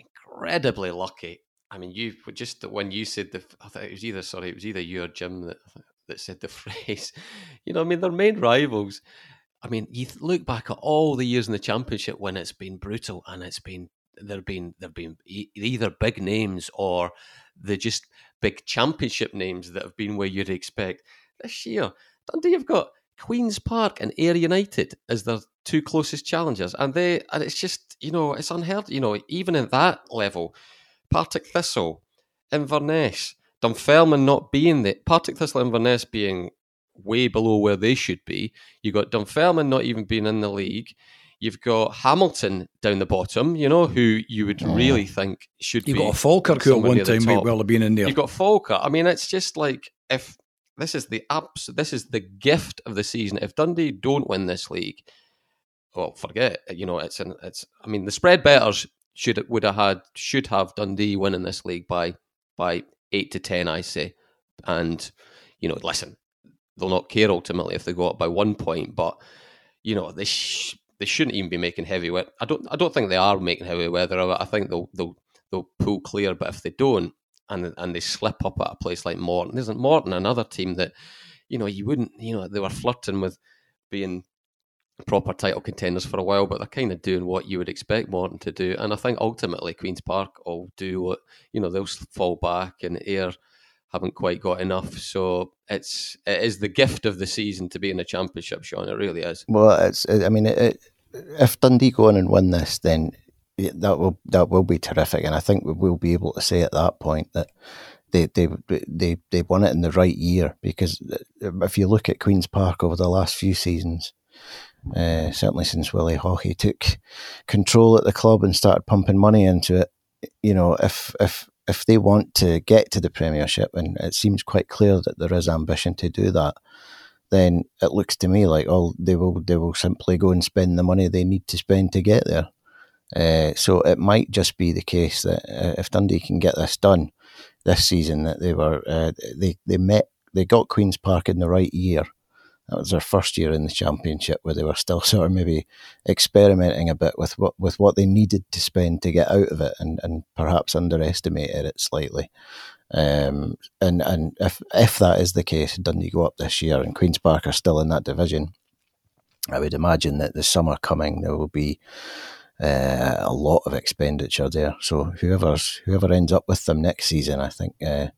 incredibly lucky. I mean, you just when you said the, I thought it was either sorry, it was either you or Jim that that said the phrase. You know, I mean, their main rivals. I mean, you look back at all the years in the Championship when it's been brutal, and it's been there've been there've been either big names or the just big Championship names that have been where you'd expect. This year, Dundee have got Queen's Park and Ayr United as their two closest challengers, and they and it's just you know it's unheard. You know, even at that level. Partick Thistle, Inverness, Dunfermline not being there. Partick Thistle, Inverness being way below where they should be. You've got Dunfermline not even being in the league. You've got Hamilton down the bottom, you know, who you would really think should You've be. You've got a Falkirk who at one time might well have been in there. You've got Falkirk. I mean, it's just like, if this is the abs- this is the gift of the season. If Dundee don't win this league, well, forget it. You know, it's an, it's. I mean, the spread betters. Should it would have had should have Dundee winning this league by by eight to ten, I say, and you know, listen, they'll not care ultimately if they go up by one point, but you know, they sh- they shouldn't even be making heavy weather. I don't I don't think they are making heavy weather of it. I think they'll they'll they'll pull clear, but if they don't and and they slip up at a place like Morton, isn't Morton another team that you know you wouldn't you know they were flirting with being proper title contenders for a while, but they're kind of doing what you would expect Morton to do. And I think ultimately Queen's Park will do what, you know, they'll fall back, and Ayr haven't quite got enough. So it's, it is the gift of the season to be in the Championship, Sean. It really is. Well, it's, I mean, it, it, if Dundee go on and win this, then it, that will that will be terrific. And I think we will be able to say at that point that They, they they they won it in the right year, because if you look at Queen's Park over the last few seasons, uh, certainly since Willie Hawkey took control at the club and started pumping money into it, you know, if if if they want to get to the Premiership, and it seems quite clear that there is ambition to do that, then it looks to me like oh they will they will simply go and spend the money they need to spend to get there. Uh, so it might just be the case that uh, if Dundee can get this done this season, that they were uh, they they met they got Queen's Park in the right year. That was their first year in the Championship, where they were still sort of maybe experimenting a bit with what with what they needed to spend to get out of it, and, and perhaps underestimated it slightly. Um, and and if if that is the case, Dundee go up this year, and Queen's Park are still in that division, I would imagine that the summer coming there will be Uh, a lot of expenditure there. So whoever's whoever ends up with them next season, I think uh,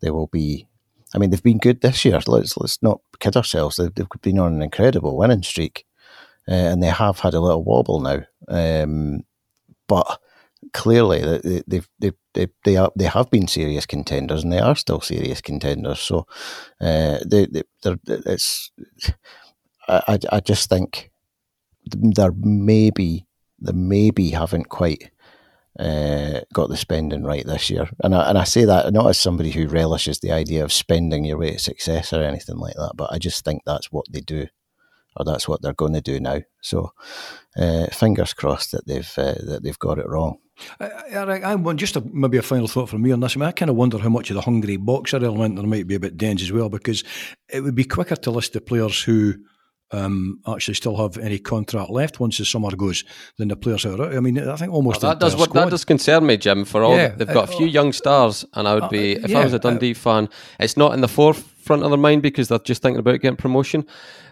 they will be. I mean, they've been good this year. Let's let's not kid ourselves. They've, they've been on an incredible winning streak, uh, and they have had a little wobble now. Um, but clearly, they they they they they, are, they have been serious contenders, and they are still serious contenders. So uh, they they they're, it's. I I just think there may be. They maybe haven't quite uh, got the spending right this year. And I, and I say that not as somebody who relishes the idea of spending your way to success or anything like that, but I just think that's what they do, or that's what they're going to do now. So uh, fingers crossed that they've uh, that they've got it wrong. Eric, I, I, just a, maybe a final thought from me on this. I mean, I kind of wonder how much of the hungry boxer element there might be about Dens as well, because it would be quicker to list the players who Um, actually still have any contract left once the summer goes than the players out. I mean, I think almost well, that does what, that does concern me, Jim. For all yeah, they've got, uh, a few young stars, and I would be uh, if yeah, I was a Dundee uh, fan, it's not in the forefront of their mind because they're just thinking about getting promotion.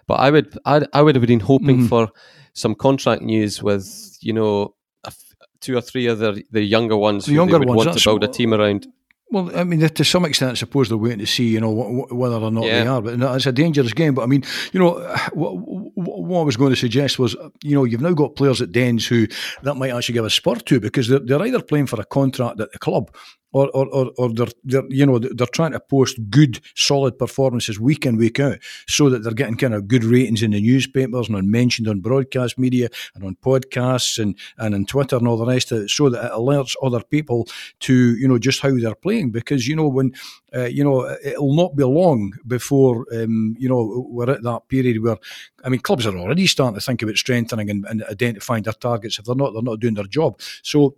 But I would, I'd, I would have been hoping mm-hmm. for some contract news with, you know, a, two or three of the the younger ones the who younger they would ones, want to build a team around. Well, I mean, to some extent, I suppose they're waiting to see, you know, w- w- whether or not yeah. they are. But it's a dangerous game. But I mean, you know, w- w- what I was going to suggest was, you know, you've now got players at Dens who that might actually give a spur to, because they're, they're either playing for a contract at the club, or or or, or they're, they're, you know, they're trying to post good, solid performances week in, week out, so that they're getting kind of good ratings in the newspapers and mentioned on broadcast media and on podcasts and, and on Twitter and all the rest of it, so that it alerts other people to, you know, just how they're playing. Because, you know, when, uh, you know, it'll not be long before, um, you know, we're at that period where, I mean, clubs are already starting to think about strengthening and, and identifying their targets. If they're not, they're not doing their job. So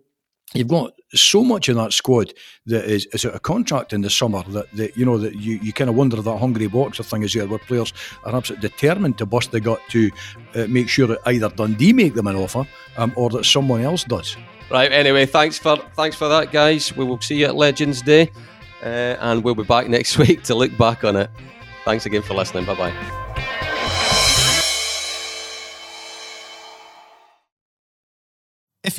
you've got so much in that squad that is, is out of contract in the summer that, that you know that you, you kind of wonder if that hungry boxer thing is there, where players are absolutely determined to bust the gut to uh, make sure that either Dundee make them an offer um, or that someone else does. Right. Anyway, thanks for thanks for that, guys. We will see you at Legends Day, uh, and we'll be back next week to look back on it. Thanks again for listening. Bye bye. If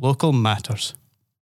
Local matters.